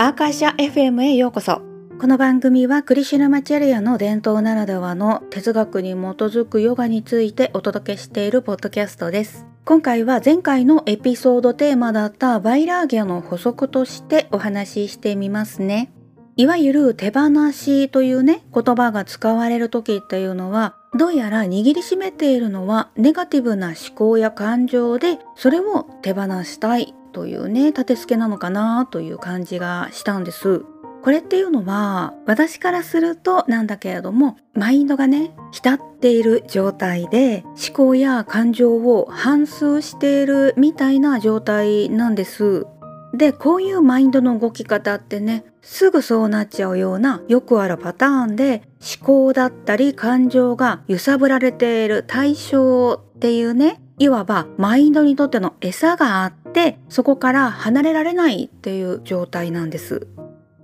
アーカーシャ FM へようこそ。この番組はクリシュナマチャリアの伝統ならではの哲学に基づくヨガについてお届けしているポッドキャストです。今回は前回のエピソードテーマだったヴァイラーギャの補足としてお話ししてみますね。いわゆる手放しというね、言葉が使われる時っていうのは、どうやら握りしめているのはネガティブな思考や感情で、それを手放したいというね、立て付けなのかなという感じがしたんです。これっていうのは、私からするとなんだけれども、マインドがね、浸っている状態で思考や感情を反芻しているみたいな状態なんです。で、こういうマインドの動き方ってね、すぐそうなっちゃうようなよくあるパターンで、思考だったり感情が揺さぶられている対象っていうね、いわばマインドにとっての餌があって、そこから離れられないっていう状態なんです。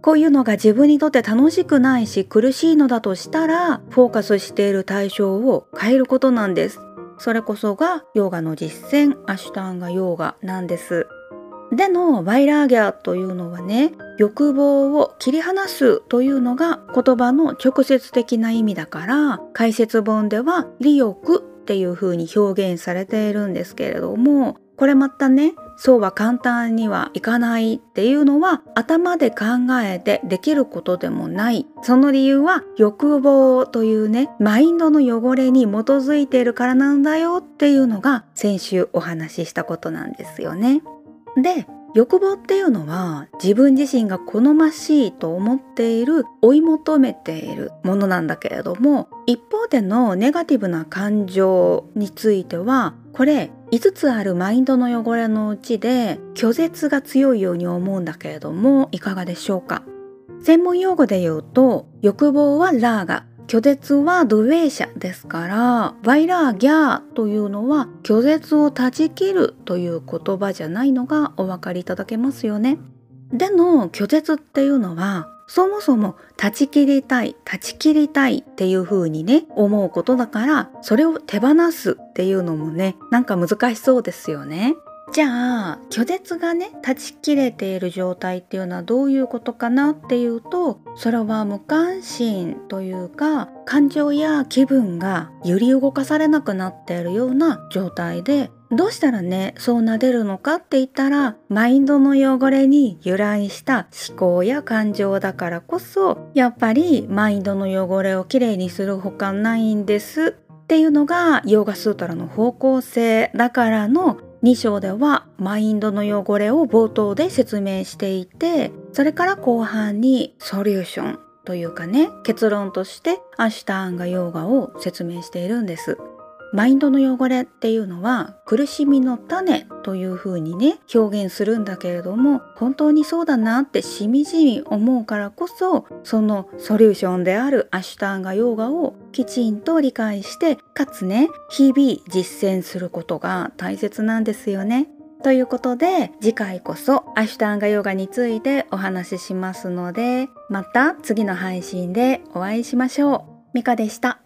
こういうのが自分にとって楽しくないし苦しいのだとしたら、フォーカスしている対象を変えることなんです。それこそがヨガの実践、アシュタンガヨガなんです。でのヴァイラーギャというのはね、欲望を切り離すというのが言葉の直接的な意味だから、解説本では利欲っていう風に表現されているんですけれども、これまたね、そうは簡単にはいかないっていうのは頭で考えてできることでもない。その理由は欲望というね、マインドの汚れに基づいているからなんだよっていうのが、先週お話ししたことなんですよね。で、欲望っていうのは自分自身が好ましいと思っている、追い求めているものなんだけれども、一方でのネガティブな感情については、これ5つあるマインドの汚れのうちで拒絶が強いように思うんだけれども、いかがでしょうか。専門用語で言うと、欲望はラーガ、拒絶はドゥエーシャですから、ヴァイラーギャーというのは拒絶を断ち切るという言葉じゃないのがお分かりいただけますよね。での拒絶っていうのは、そもそも断ち切りたい断ち切りたいっていう風にね、思うことだから、それを手放すっていうのもね、なんか難しそうですよね。じゃあ拒絶がね、断ち切れている状態っていうのはどういうことかなっていうと、それは無関心というか、感情や気分が揺り動かされなくなっているような状態で、どうしたらね、そうなでるのかって言ったら、マインドの汚れに由来した思考や感情だからこそ、やっぱりマインドの汚れをきれいにするほかないんですっていうのがヨーガスートラの方向性だからの2章ではマインドの汚れを冒頭で説明していて、それから後半にソリューションというかね、結論としてアシュターンガヨーガを説明しているんです。マインドの汚れっていうのは苦しみの種という風にね、表現するんだけれども、本当にそうだなってしみじみ思うからこそ、そのソリューションであるアシュターンガヨーガをきちんと理解して、かつね、日々実践することが大切なんですよね。ということで、次回こそアシュターンガヨーガについてお話ししますので、また次の配信でお会いしましょう。ミカでした。